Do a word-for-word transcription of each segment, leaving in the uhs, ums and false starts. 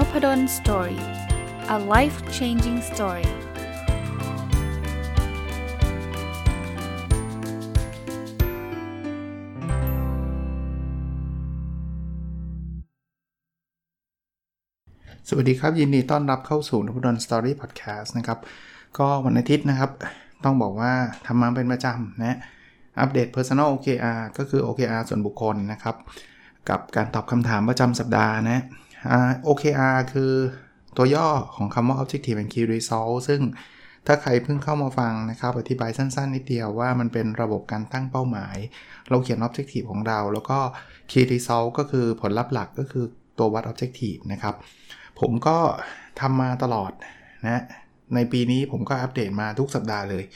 นพดล Story A Life Changing Storyสวัสดีครับยินดีต้อนรับเข้าสู่นพดล Story Podcast นะครับก็วันอาทิตย์นะครับต้องบอกว่าทำมาเป็นประจำนะอัปเดต Personal โอ เค อาร์ ก็คือ โอ เค อาร์ ส่วนบุคคลนะครับกับการตอบคำถามประจำสัปดาห์นะ โอ เค อาร์ คือตัวย่อของคำว่า Objective and Key Result ซึ่งถ้าใครเพิ่งเข้ามาฟังนะครับอธิบายสั้นๆนิดเดียวว่ามันเป็นระบบการตั้งเป้าหมายเราเขียน Objective ของเราแล้วก็ Key Result ก็คือผลลัพธ์หลักก็คือตัววัด Objective นะครับผมก็ทำมาตลอดนะในปีนี้ผมก็อัปเดตมาทุกสัปดาห์เลย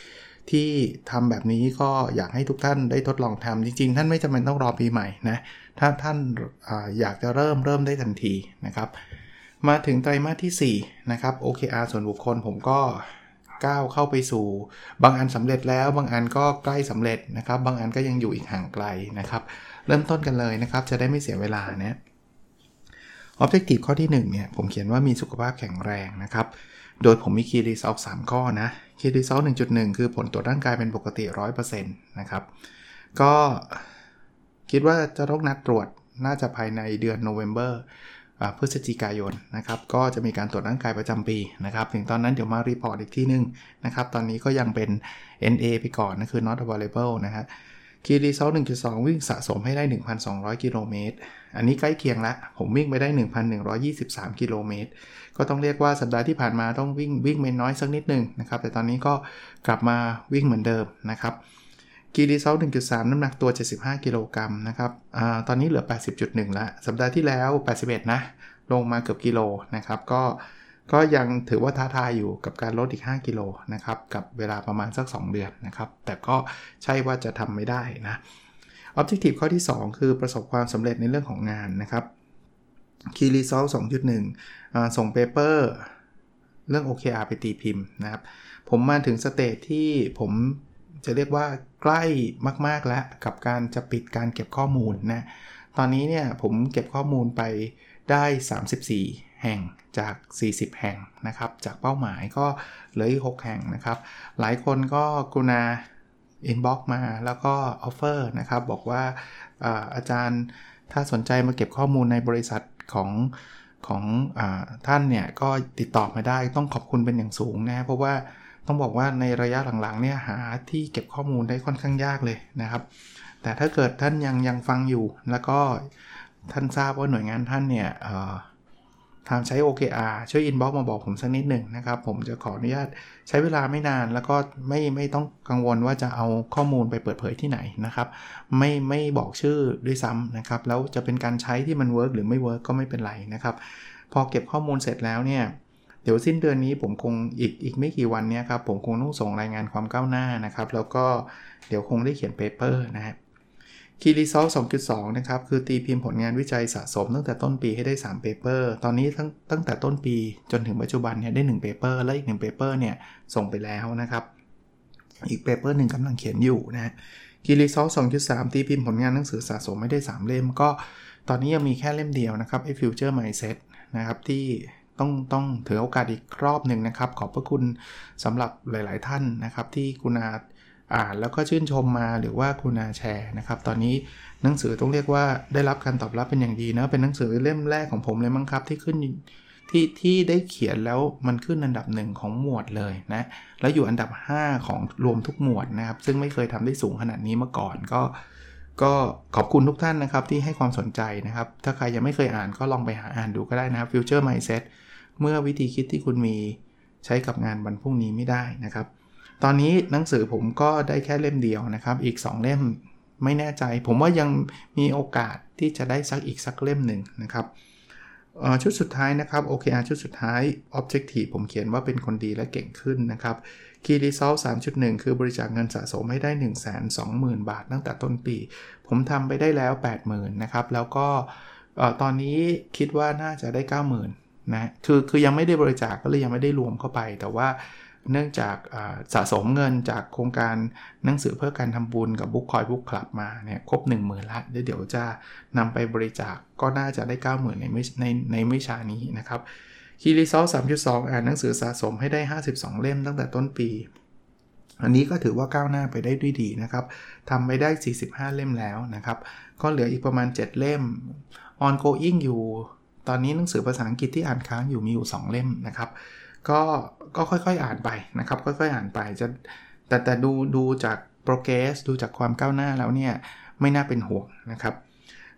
ที่ทำแบบนี้ก็อยากให้ทุกท่านได้ทดลองทำจริงๆท่านไม่จำเป็นต้องรอปีใหม่นะถ้าท่าน อ, อยากจะเริ่มเริ่มได้ทันทีนะครับมาถึงไตรมาสที่สี่นะครับ โอ เค อาร์ ส่วนบุคคลผมก็ก้าวเข้าไปสู่บางอันสำเร็จแล้วบางอันก็ใกล้สำเร็จนะครับบางอันก็ยังอยู่อีกห่างไกลนะครับเริ่มต้นกันเลยนะครับจะได้ไม่เสียเวลานะObjective ข้อที่หนึ่งเนี่ยผมเขียนว่ามีสุขภาพแข็งแรงนะครับโดยผมมี Key Result สามข้อนะ Key Result หนึ่งจุดหนึ่ง คือผลตรวจร่างกายเป็นปกติ หนึ่งร้อยเปอร์เซ็นต์ นะครับก็คิดว่าจะต้องนัดตรวจน่าจะภายในเดือน November อ่าพฤศจิกายนนะครับก็จะมีการตรวจร่างกายประจำปีนะครับถึงตอนนั้นเดี๋ยวมารีพอร์ตอีกทีนึงนะครับตอนนี้ก็ยังเป็น เอ็น เอ ไปก่อนนะคือ Not Available นะฮะKey Result หนึ่งจุดสอง วิ่งสะสมให้ได้ หนึ่งพันสองร้อย กิโลเมตรอันนี้ใกล้เคียงละผมวิ่งไปได้ หนึ่งพันหนึ่งร้อยยี่สิบสาม กิโลเมตรก็ต้องเรียกว่าสัปดาห์ที่ผ่านมาต้องวิ่งวิ่งไม่น้อยสักนิดนึงนะครับแต่ตอนนี้ก็กลับมาวิ่งเหมือนเดิมนะครับ Key Result หนึ่งจุดสาม น้ำหนักตัว เจ็ดสิบห้า กิโลกรัมนะครับอ่าตอนนี้เหลือ แปดสิบจุดหนึ่ง ละสัปดาห์ที่แล้ว แปดสิบเอ็ด นะลงมาเกือบกิโลนะครับก็ก็ยังถือว่าท้าทายอยู่กับการลดอีกห้ากิโลนะครับกับเวลาประมาณสักสองเดือนนะครับแต่ก็ใช่ว่าจะทำไม่ได้นะ Objective ข้อที่สองคือประสบความสำเร็จในเรื่องของงานนะครับ Key Result สองจุดหนึ่ง อ่าส่งเปเปอร์เรื่อง โอ เค อาร์ ไปตีพิมพ์นะครับผมมาถึงสเตจที่ผมจะเรียกว่าใกล้มากๆแล้วกับการจะปิดการเก็บข้อมูลนะตอนนี้เนี่ยผมเก็บข้อมูลไปได้สามสิบสี่แห่งจากสี่สิบแห่งนะครับจากเป้าหมายก็เหลืออีกหกแห่งนะครับหลายคนก็กรุณาอินบ็อกซ์มาแล้วก็ออฟเฟอร์นะครับบอกว่า อ, าอาจารย์ถ้าสนใจมาเก็บข้อมูลในบริษัทของของอาท่านเนี่ยก็ติดต่อมาได้ต้องขอบคุณเป็นอย่างสูงนะเพราะว่าต้องบอกว่าในระยะหลังๆเนี่ยหาที่เก็บข้อมูลได้ค่อนข้างยากเลยนะครับแต่ถ้าเกิดท่านยังยังฟังอยู่แล้วก็ท่านทราบว่าหน่วยงานท่านเนี่ยทำใช้ โอ เค อาร์ ช่วย inbox มาบอกผมสักนิดหนึ่งนะครับผมจะขออนุญาตใช้เวลาไม่นานแล้วก็ไม่ไม่ต้องกังวลว่าจะเอาข้อมูลไปเปิดเผยที่ไหนนะครับไม่ไม่บอกชื่อด้วยซ้ำนะครับแล้วจะเป็นการใช้ที่มันเวิร์กหรือไม่เวิร์กก็ไม่เป็นไรนะครับพอเก็บข้อมูลเสร็จแล้วเนี่ยเดี๋ยวสิ้นเดือนนี้ผมคงอีกอีกไม่กี่วันเนี่ยครับผมคงต้องส่งรายงานความก้าวหน้านะครับแล้วก็เดี๋ยวคงได้เขียน paper นะครับKey Result สองจุดสอง นะครับคือตีพิมพ์ผลงานวิจัยสะสมตั้งแต่ต้นปีให้ได้สาม paper ตอนนี้ตั้งตั้งแต่ต้นปีจนถึงปัจจุบันเนี่ยได้หนึ่ง paper และอีกหนึ่ง paper เนี่ยส่งไปแล้วนะครับอีก paper หนึ่งกำลังเขียนอยู่นะ Key Result สองจุดสาม ตีพิมพ์ผลงานหนังสือสะสมไม่ได้สามเล่มก็ตอนนี้ยังมีแค่เล่มเดียวนะครับ A Future Mindset นะครับที่ต้องต้องถือโอกาสอีกรอบนึงนะครับขอบพระคุณสำหรับหลายๆท่านนะครับที่กรุณาอ่านแล้วก็ชื่นชมมาหรือว่าคุณาแชร์นะครับตอนนี้หนังสือต้องเรียกว่าได้รับการตอบรับเป็นอย่างดีนะเป็นหนังสือเล่มแรกของผมเลยมั้งครับที่ขึ้นที่ที่ได้เขียนแล้วมันขึ้นอันดับหนึ่งของหมวดเลยนะแล้วอยู่อันดับห้าของรวมทุกหมวดนะครับซึ่งไม่เคยทำได้สูงขนาดนี้มาก่อนก็ก็ขอบคุณทุกท่านนะครับที่ให้ความสนใจนะครับถ้าใครยังไม่เคยอ่านก็ลองไปหาอ่านดูก็ได้นะครับ Future Mindset เมื่อวิธีคิดที่คุณมีใช้กับงานวันพรุ่งนี้ไม่ได้นะครับตอนนี้หนังสือผมก็ได้แค่เล่มเดียวนะครับอีกสองเล่มไม่แน่ใจผมว่ายังมีโอกาสที่จะได้สักอีกสักเล่มหนึ่งนะครับชุดสุดท้ายนะครับ โอ เค อาร์ ชุดสุดท้าย Objective ผมเขียนว่าเป็นคนดีและเก่งขึ้นนะครับ Key Result สามจุดหนึ่ง คือบริจาคเงินสะสมให้ได้ หนึ่งแสนสองหมื่น บาทตั้งแต่ต้นปีผมทำไปได้แล้ว แปดหมื่น นะครับแล้วก็ตอนนี้คิดว่าน่าจะได้ เก้าหมื่น นะคือคือยังไม่ได้บริจาคก็เลยยังไม่ได้รวมเข้าไปแต่ว่า เนื่องจากสะสมเงินจากโครงการหนังสือเพื่อการทำบุญกับบุ๊กคอยบุ๊กคลับมาเนี่ยครบ หนึ่งหมื่น ละเดี๋ยวจะนำไปบริจาค ก, ก็น่าจะได้ เก้าหมื่น ในในในไม่ช้านี้นะครับคีรีซอล สามจุดสอง อ่านหนังสือสะสมให้ได้ห้าสิบสองเล่มตั้งแต่ต้นปีอันนี้ก็ถือว่าก้าวหน้าไปได้ด้วยดีนะครับทำไปได้สี่สิบห้าเล่มแล้วนะครับก็เหลืออีกประมาณเจ็ดเล่ม ongoing อยู่ตอนนี้หนังสือภาษาอังกฤษที่อ่านค้างอยู่มีอยู่สองเล่มนะครับก็ก็ค่อยๆอ่านไปนะครับค่อยๆอ่านไปจะแต่แต่ดูดูจาก progress ดูจากความก้าวหน้าแล้วเนี่ยไม่น่าเป็นห่วงนะครับ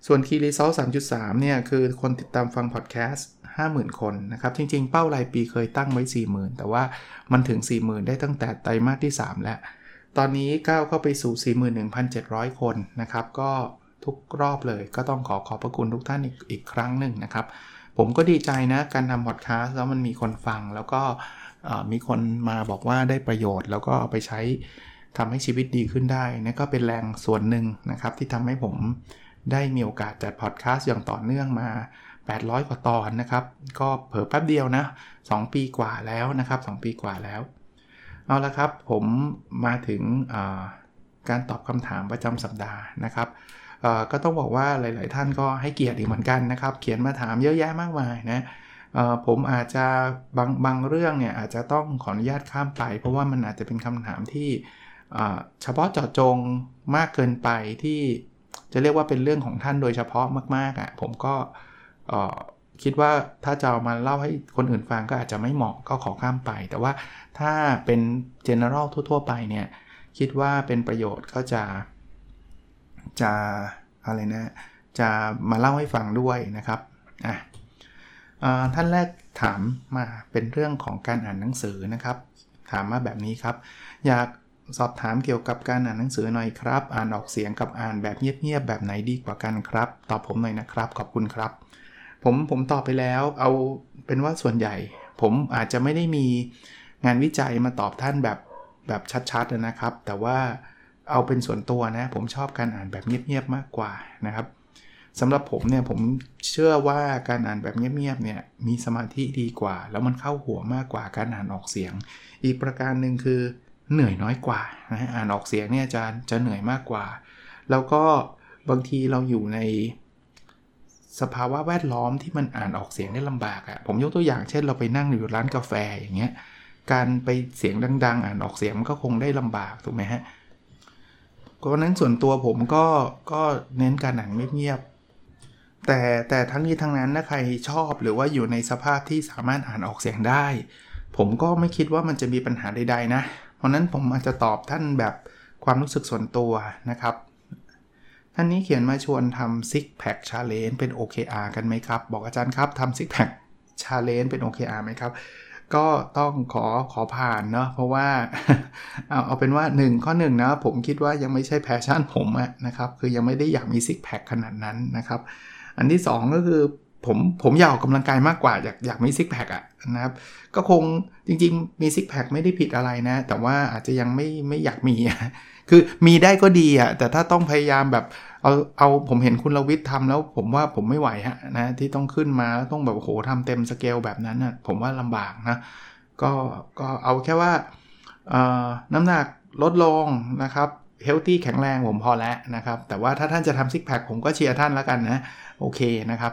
ส่วน Key Result สามจุดสาม เนี่ยคือคนติดตามฟังพอดแคสต์ ห้าหมื่น คนนะครับจริงๆเป้ารายปีเคยตั้งไว้ สี่หมื่น แต่ว่ามันถึง สี่หมื่น ได้ตั้งแต่ไตรมาสที่สามแล้วตอนนี้ก้าวเข้าไปสู่ สี่หมื่นหนึ่งพันเจ็ดร้อย คนนะครับก็ทุกรอบเลยก็ต้องขอขอบพระคุณทุกท่านอีกอีกครั้งหนึ่งนะครับผมก็ดีใจนะการทำพอดแคสต์แล้วมันมีคนฟังแล้วก็มีคนมาบอกว่าได้ประโยชน์แล้วก็เอาไปใช้ทำให้ชีวิตดีขึ้นได้นะก็เป็นแรงส่วนหนึ่งนะครับที่ทำให้ผมได้มีโอกาสจัดพอดแคสต์อย่างต่อเนื่องมาแปดร้อยกว่าตอนนะครับก็เผลอแป๊บเดียวนะสองปีกว่าแล้วนะครับสองปีกว่าแล้วเอาละครับผมมาถึงการตอบคำถามประจำสัปดาห์นะครับก็ต้องบอกว่าหลายๆท่านก็ให้เกียรติอีกเหมือนกันนะครับเขียนมาถามเยอะแยะมากมายนะผมอาจจะบางบางเรื่องเนี่ยอาจจะต้องขออนุญาตข้ามไปเพราะว่ามันอาจจะเป็นคำถามที่เฉพาะเจาะจงมากเกินไปที่จะเรียกว่าเป็นเรื่องของท่านโดยเฉพาะมากๆอ่ะผมก็คิดว่าถ้าจะเอามาเล่าให้คนอื่นฟังก็อาจจะไม่เหมาะก็ขอข้ามไปแต่ว่าถ้าเป็น general ทั่วๆไปเนี่ยคิดว่าเป็นประโยชน์ก็จะจะอะไรนะจะมาเล่าให้ฟังด้วยนะครับอ่ะท่านแรกถามมาเป็นเรื่องของการอ่านหนังสือนะครับถามมาแบบนี้ครับอยากสอบถามเกี่ยวกับการอ่านหนังสือหน่อยครับอ่านออกเสียงกับอ่านแบบเงียบๆแบบไหนดีกว่ากันครับตอบผมหน่อยนะครับขอบคุณครับผมผมตอบไปแล้วเอาเป็นว่าส่วนใหญ่ผมอาจจะไม่ได้มีงานวิจัยมาตอบท่านแบบแบบชัดๆนะครับแต่ว่าเอาเป็นส่วนตัวนะผมชอบการอ่านแบบเงียบๆมากกว่านะครับสำหรับผมเนี่ยผมเชื่อว่าการอ่านแบบเงียบๆเนี่ยมีสมาธิดีกว่าแล้วมันเข้าหัวมากกว่าการอ่านออกเสียงอีกประการนึงคือเหนื่อยน้อยกว่านะอ่านออกเสียงเนี่ยจะจะเหนื่อยมากกว่าแล้วก็บางทีเราอยู่ในสภาวะแวดล้อมที่มันอ่านออกเสียงได้ลำบากอ่ะผมยกตัวอย่างเช่นเราไปนั่งอยู่ร้านกาแฟอย่างเงี้ยการไปเสียงดังๆอ่านออกเสียงมันก็คงได้ลำบากถูกไหมฮะเพราะนั้นส่วนตัวผมก็ก็เน้นการอ่านเงียบๆแต่แต่ทั้งนี้ทั้งนั้นถ้าใครชอบหรือว่าอยู่ในสภาพที่สามารถอ่านออกเสียงได้ผมก็ไม่คิดว่ามันจะมีปัญหาใดๆนะเพราะนั้นผมอาจจะตอบท่านแบบความรู้สึกส่วนตัวนะครับท่านนี้เขียนมาชวนทำ Six Pack Challenge เป็น โอ เค อาร์ กันไหมครับบอกอาจารย์ครับทำ Six Pack Challenge เป็น โอ เค อาร์ ไหมครับก็ต้องขอขอผ่านเนาะเพราะว่าเอาเอาเป็นว่าหนึ่งข้อหนึ่งนะผมคิดว่ายังไม่ใช่แพชชั่นผมอะนะครับคือยังไม่ได้อยากมีซิกแพคขนาดนั้นนะครับอันที่สองก็คือผมผมอยากออกกำลังกายมากกว่าอยากอยากมีซิกแพคอะนะครับก็คงจริงๆมีซิกแพคไม่ได้ผิดอะไรนะแต่ว่าอาจจะยังไม่ไม่อยากมีคือมีได้ก็ดีอะแต่ถ้าต้องพยายามแบบเอาเอาผมเห็นคุณลวิทย์ทำแล้วผมว่าผมไม่ไหวฮะนะที่ต้องขึ้นมาแล้วต้องแบบโหทำเต็มสเกลแบบนั้นนะผมว่าลำบากนะก็ก็เอาแค่ว่าน้ำหนักลดลงนะครับเฮลตี้แข็งแรงผมพอแล้วนะครับแต่ว่าถ้าท่านจะทำซิกแพคผมก็เชียร์ท่านแล้วกันนะโอเคนะครับ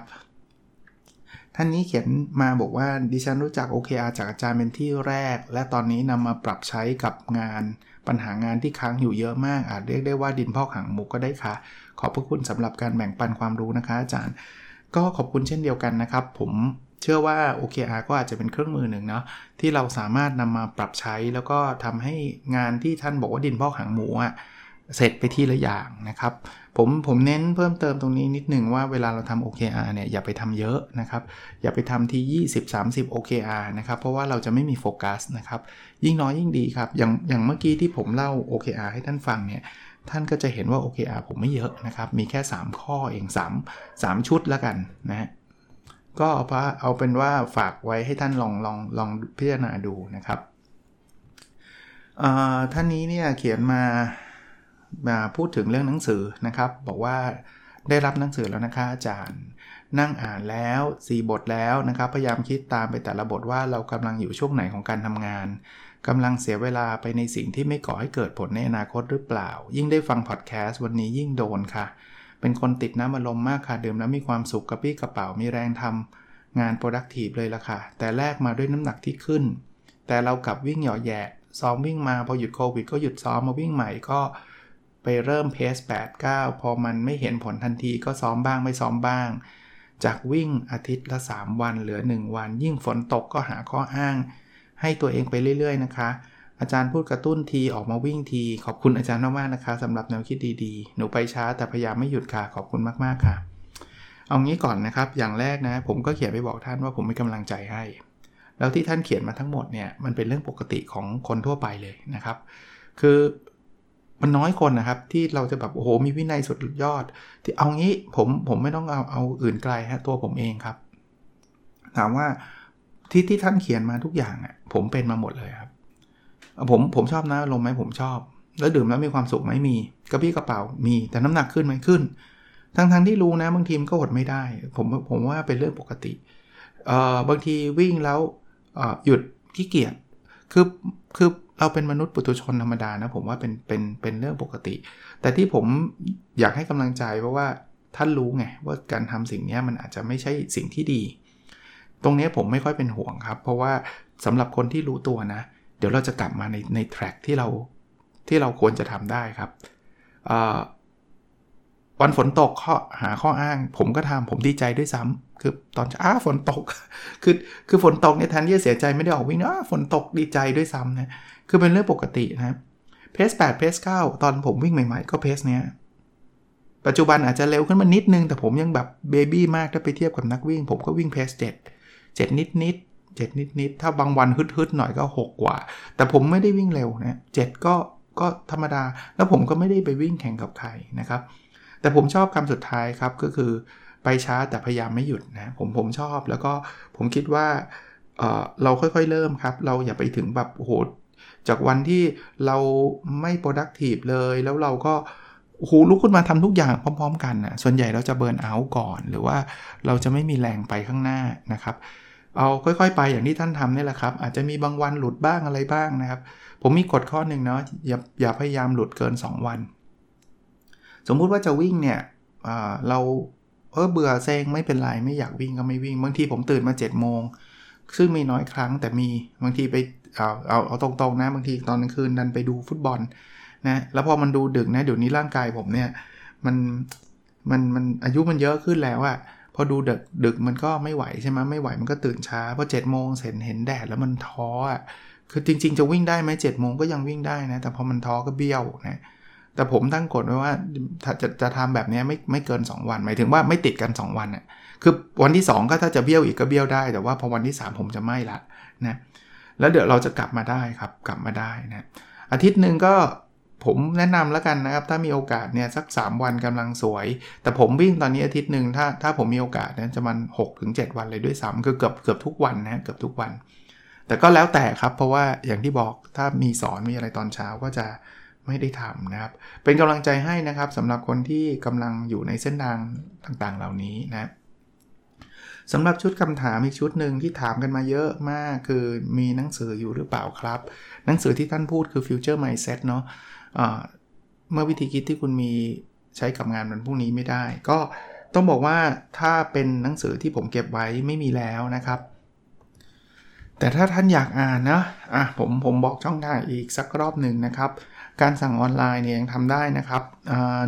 ท่านนี้เขียนมาบอกว่าดิฉันรู้จัก โอ เค อาร์ จากอาจารย์เป็นที่แรกและตอนนี้นำมาปรับใช้กับงานปัญหางานที่ค้างอยู่เยอะมากอาจเรียกได้ว่าดินพอกหางหมูก็ได้ค่ะขอบพระคุณสำหรับการแบ่งปันความรู้นะคะอาจารย์ก็ขอบคุณเช่นเดียวกันนะครับผมเชื่อว่า โอ เค อาร์ ก็อาจจะเป็นเครื่องมือหนึ่งเนาะที่เราสามารถนำมาปรับใช้แล้วก็ทำให้งานที่ท่านบอกว่าดินพอกหางหมูอะเสร็จไปทีละอย่างนะครับผมผมเน้นเพิ่มเติมตรงนี้นิดนึงว่าเวลาเราทำ โอ เค อาร์ เนี่ยอย่าไปทำเยอะนะครับอย่าไปทำที่ยี่สิบ สามสิบ โอ เค อาร์ นะครับเพราะว่าเราจะไม่มีโฟกัสนะครับยิ่งน้อยยิ่งดีครับอย่างอย่างเมื่อกี้ที่ผมเล่า โอ เค อาร์ ให้ท่านฟังเนี่ยท่านก็จะเห็นว่า โอ เค อาร์ ผมไม่เยอะนะครับมีแค่สามข้อเองสาม สามชุดละกันนะก็เอาเอาเป็นว่าฝากไว้ให้ท่านลองลองลองพิจารณาดูนะครับเอ่อท่านนี้เนี่ยเขียนมามาพูดถึงเรื่องหนังสือนะครับบอกว่าได้รับหนังสือแล้วนะคะอาจารย์นั่งอ่านแล้วสี่บทแล้วนะครับพยายามคิดตามไปแต่ละบทว่าเรากำลังอยู่ช่วงไหนของการทำงาน กำลังเสียเวลาไปในสิ่งที่ไม่ก่อให้เกิดผลในอนาคตหรือเปล่ายิ่งได้ฟังพอดแคสต์วันนี้ยิ่งโดนค่ะเป็นคนติดน้ำอารมณ์มากค่ะดื่มแล้วมีความสุขกระปี้กระเป๋ามีแรงทำงาน productive เลยล่ะค่ะแต่แรกมาด้วยน้ำหนักที่ขึ้นแต่เรากลับวิ่งหย่อแยะซ้อมวิ่งมาพอหยุดโควิดก็หยุดซ้อมมาวิ่งใหม่ก็ไปเริ่มเพสแปด เก้าพอมันไม่เห็นผลทันทีก็ซ้อมบ้างไม่ซ้อมบ้างจากวิ่งอาทิตย์ละสามวันเหลือหนึ่งวันยิ่งฝนตกก็หาข้ออ้างให้ตัวเองไปเรื่อยๆนะคะอาจารย์พูดกระตุ้นทีออกมาวิ่งทีขอบคุณอาจารย์มากๆนะคะสำหรับแนวคิดดีๆหนูไปช้าแต่พยายามไม่หยุดค่ะขอบคุณมากๆค่ะเอางี้ก่อนนะครับอย่างแรกนะผมก็เขียนไปบอกท่านว่าผมมีกำลังใจให้แล้วที่ท่านเขียนมาทั้งหมดเนี่ยมันเป็นเรื่องปกติของคนทั่วไปเลยนะครับคือมันน้อยคนนะครับที่เราจะแบบโอ้โหมีวินัยสุดยอดที่เอางี้ผมผมไม่ต้องเอาเอาอื่นไกลฮะตัวผมเองครับถามว่าที่ที่ท่านเขียนมาทุกอย่างอ่ะผมเป็นมาหมดเลยครับผมผมชอบน้ำอารมณ์ไหมผมชอบแล้วดื่มแล้วมีความสุขไหมมีกระปี้กระเป๋ามีแต่น้ำหนักขึ้นไหมขึ้นทั้งทั้งที่รู้นะบางทีมันก็อดไม่ได้ผมผมว่าเป็นเรื่องปกติเอ่อบางทีวิ่งแล้วหยุดขี้เกียจคือคือเราเป็นมนุษย์ปุถุชนธรรมดานะผมว่าเป็นเป็นเป็นเรื่องปกติแต่ที่ผมอยากให้กำลังใจเพราะว่าท่านรู้ไงว่าการทำสิ่งนี้มันอาจจะไม่ใช่สิ่งที่ดีตรงนี้ผมไม่ค่อยเป็นห่วงครับเพราะว่าสำหรับคนที่รู้ตัวนะเดี๋ยวเราจะกลับมาในในแทร็กที่เราที่เราควรจะทำได้ครับวันฝนตกข้อหาข้ออ้างผมก็ทำผมดีใจด้วยซ้ำคือตอนอ้าฝนตกคือคือฝนตกเนี่ยแทนที่จะเสียใจไม่ได้ออกวิ่งอ้าฝนตกดีใจด้วยซ้ำนะคือเป็นเรื่องปกตินะเพสแปดเพสเก้าตอนผมวิ่งใหม่ๆก็เพสเนี้ยปัจจุบันอาจจะเร็วขึ้นมานิดนึงแต่ผมยังแบบเบบี้มากถ้าไปเทียบกับนักวิ่งผมก็วิ่งเพสเจ็ด เจ็ดนิดๆเจ็ดนิดๆถ้าบางวันฮึดๆหน่อยก็หกกว่าแต่ผมไม่ได้วิ่งเร็วนะเจ็ดก็ก็ธรรมดาแล้วผมก็ไม่ได้ไปวิ่งแข่งกับใครนะครับแต่ผมชอบคำสุดท้ายครับก็คือไปช้าแต่พยายามไม่หยุดนะผมผมชอบแล้วก็ผมคิดว่าเอ่อเราค่อยๆเริ่มครับเราอย่าไปถึงแบบโหดจากวันที่เราไม่ productive เลยแล้วเราก็โอ้โหลุกขึ้นมาทำทุกอย่างพร้อมๆกันนะส่วนใหญ่เราจะเบิร์นเอาท์ก่อนหรือว่าเราจะไม่มีแรงไปข้างหน้านะครับเอาค่อยๆไปอย่างที่ท่านทำนี่แหละครับอาจจะมีบางวันหลุดบ้างอะไรบ้างนะครับผมมีกฎข้อหนึ่งเนาะอย่าอย่าพยายามหลุดเกินสองวันสมมุติว่าจะวิ่งเนี่ย เอ่อ เราเออเบื่อเซ็งไม่เป็นไรไม่อยากวิ่งก็ไม่วิ่งบางทีผมตื่นมา เจ็ดโมงซึ่งมีน้อยครั้งแต่มีบางทีไปเอาเอาเอาตรงๆนะบางทีตอนกลางคืนดันไปดูฟุตบอลนะแล้วพอมันดูดึกนะเดี๋ยวนี้ร่างกายผมเนี่ยมันมันมันอายุมันเยอะขึ้นแล้วอะพอดูดึกดึกมันก็ไม่ไหวใช่ไหมไม่ไหวมันก็ตื่นช้าพอ เจ็ดโมงเห็นเห็นแดดแล้วมันท้ออ่ะคือจริงๆจะวิ่งได้ไหม เจ็ดโมงก็ยังวิ่งได้นะแต่พอมันท้อก็เบี้ยวนะแต่ผมตั้งกฎไว้ว่าจะจะจะทำแบบนี้ไม่ไม่เกินสองวันหมายถึงว่าไม่ติดกันสองวันน่ะคือวันที่สองก็ถ้าจะเบี้ยวอีกก็เบี้ยวได้แต่ว่าพอวันที่สามผมจะไม่ละนะแล้วเดี๋ยวเราจะกลับมาได้ครับกลับมาได้นะอาทิตย์นึงก็ผมแนะนำแล้วกันนะครับถ้ามีโอกาสเนี่ยสักสามวันกำลังสวยแต่ผมวิ่งตอนนี้อาทิตย์นึงถ้าถ้าผมมีโอกาสเนี่ยจะมัน หกถึงเจ็ดวันเลยด้วยซ้ำคือเกือบเกือบทุกวันนะเกือบทุกวันแต่ก็แล้วแต่ครับเพราะว่าอย่างที่บอกถ้ามีสอนมีอะไรตอนเช้าก็จะไม่ได้ทำนะครับเป็นกำลังใจให้นะครับสำหรับคนที่กำลังอยู่ในเส้นทางต่างๆเหล่านี้นะสำหรับชุดคำถามอีกชุดหนึ่งที่ถามกันมาเยอะมากคือมีหนังสืออยู่หรือเปล่าครับหนังสือที่ท่านพูดคือ Future Mindset เนาะเมื่อวิธีคิดที่คุณมีใช้กับงานวันพรุ่งนี้ไม่ได้ก็ต้องบอกว่าถ้าเป็นหนังสือที่ผมเก็บไว้ไม่มีแล้วนะครับแต่ถ้าท่านอยากอ่านนะอ่ะผมผมบอกช่องทางอีกสักรอบหนึ่งนะครับการสั่งออนไลน์เนี่ยยังทำได้นะครับ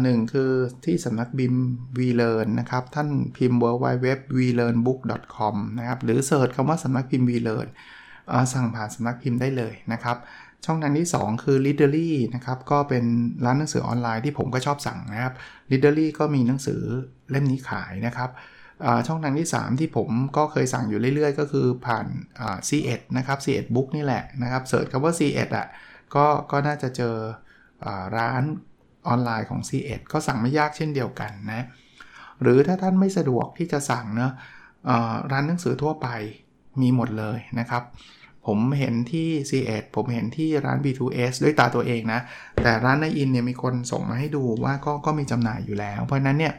หนึ่งคือที่สำนักพิมพ์ วี เลิร์น นะครับท่านพิมพ์ ดับเบิลยู ดับเบิลยู ดับเบิลยู ดอท วี เลิร์นบุ๊ก ดอท คอม นะครับหรือเสิร์ชคำว่าสำนักพิมพ์ วี เลิร์น สั่งผ่านสำนักพิมพ์ได้เลยนะครับช่องทางที่สองคือ Readery นะครับก็เป็นร้านหนังสือออนไลน์ที่ผมก็ชอบสั่งนะครับ Readery ก็มีหนังสือเล่มนี้ขายนะครับช่องทางที่สามที่ผมก็เคยสั่งอยู่เรื่อยๆก็คือผ่าน ซี เอ็ด นะครับ ซี เอ็ด Book นี่แหละนะครับเสิร์ชคำว่า ซี เอ็ด อ่ะก็ก็น่าจะเจอร้านออนไลน์ของ ซี เอ็ด ก็สั่งไม่ยากเช่นเดียวกันนะหรือถ้าท่านไม่สะดวกที่จะสั่งเนาะร้านหนังสือทั่วไปมีหมดเลยนะครับผมเห็นที่ ซี เอ็ด ผมเห็นที่ร้าน บี ทู เอส ด้วยตาตัวเองนะแต่ร้านในอินเนี่ยมีคนส่งมาให้ดูว่าก็ก็มีจำหน่ายอยู่แล้วเพราะนั้นเนี่ย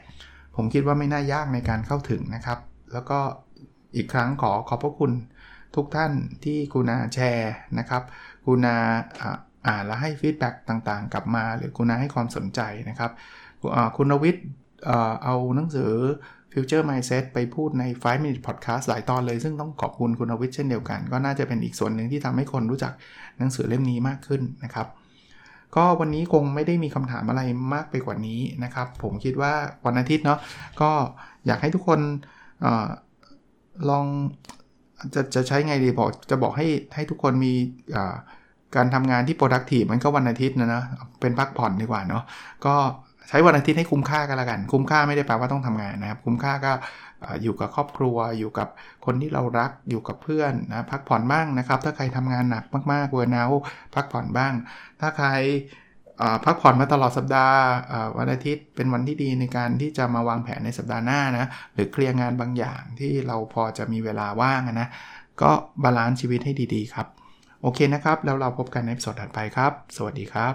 ผมคิดว่าไม่น่ายากในการเข้าถึงนะครับแล้วก็อีกครั้งขอขอบพระคุณทุกท่านที่กรุณาแชร์นะครับ กรุณาอ่านและให้ฟีดแบ็กต่างๆกลับมาหรือกรุณาให้ความสนใจนะครับคุณวิทย์เอาหนังสือ Future Mindset ไปพูดในไฟว์ มินิท Podcast หลายตอนเลยซึ่งต้องขอบคุณคุณวิทย์เช่นเดียวกันก็น่าจะเป็นอีกส่วนหนึ่งที่ทำให้คนรู้จักหนังสือเล่มนี้มากขึ้นนะครับก็วันนี้คงไม่ได้มีคำถามอะไรมากไปกว่านี้นะครับผมคิดว่าวันอาทิตย์เนาะก็อยากให้ทุกคนเอ่อลองจะจะใช้ไงดีบอกจะบอกให้ให้ทุกคนมีเอ่อการทำงานที่ productive มันก็วันอาทิตย์นะนะเป็นพักผ่อนดีกว่าเนาะก็ใช้วันอาทิตย์ให้คุ้มค่ากันละกันคุ้มค่าไม่ได้แปลว่าต้องทำงานนะครับคุ้มค่าก็อยู่กับครอบครัวอยู่กับคนที่เรารักอยู่กับเพื่อนนะพักผ่อนบ้างนะครับถ้าใครทำงานหนักมากๆเวอร์นเอาท์พักผ่อนบ้างถ้าใครพักผ่อนมาตลอดสัปดาห์วันอาทิตย์เป็นวันที่ดีในการที่จะมาวางแผนในสัปดาห์หน้านะหรือเคลียร์งานบางอย่างที่เราพอจะมีเวลาว่างนะก็บาลานซ์ชีวิตให้ดีๆครับโอเคนะครับแล้วเราพบกันในสดถัดไปครับสวัสดีครับ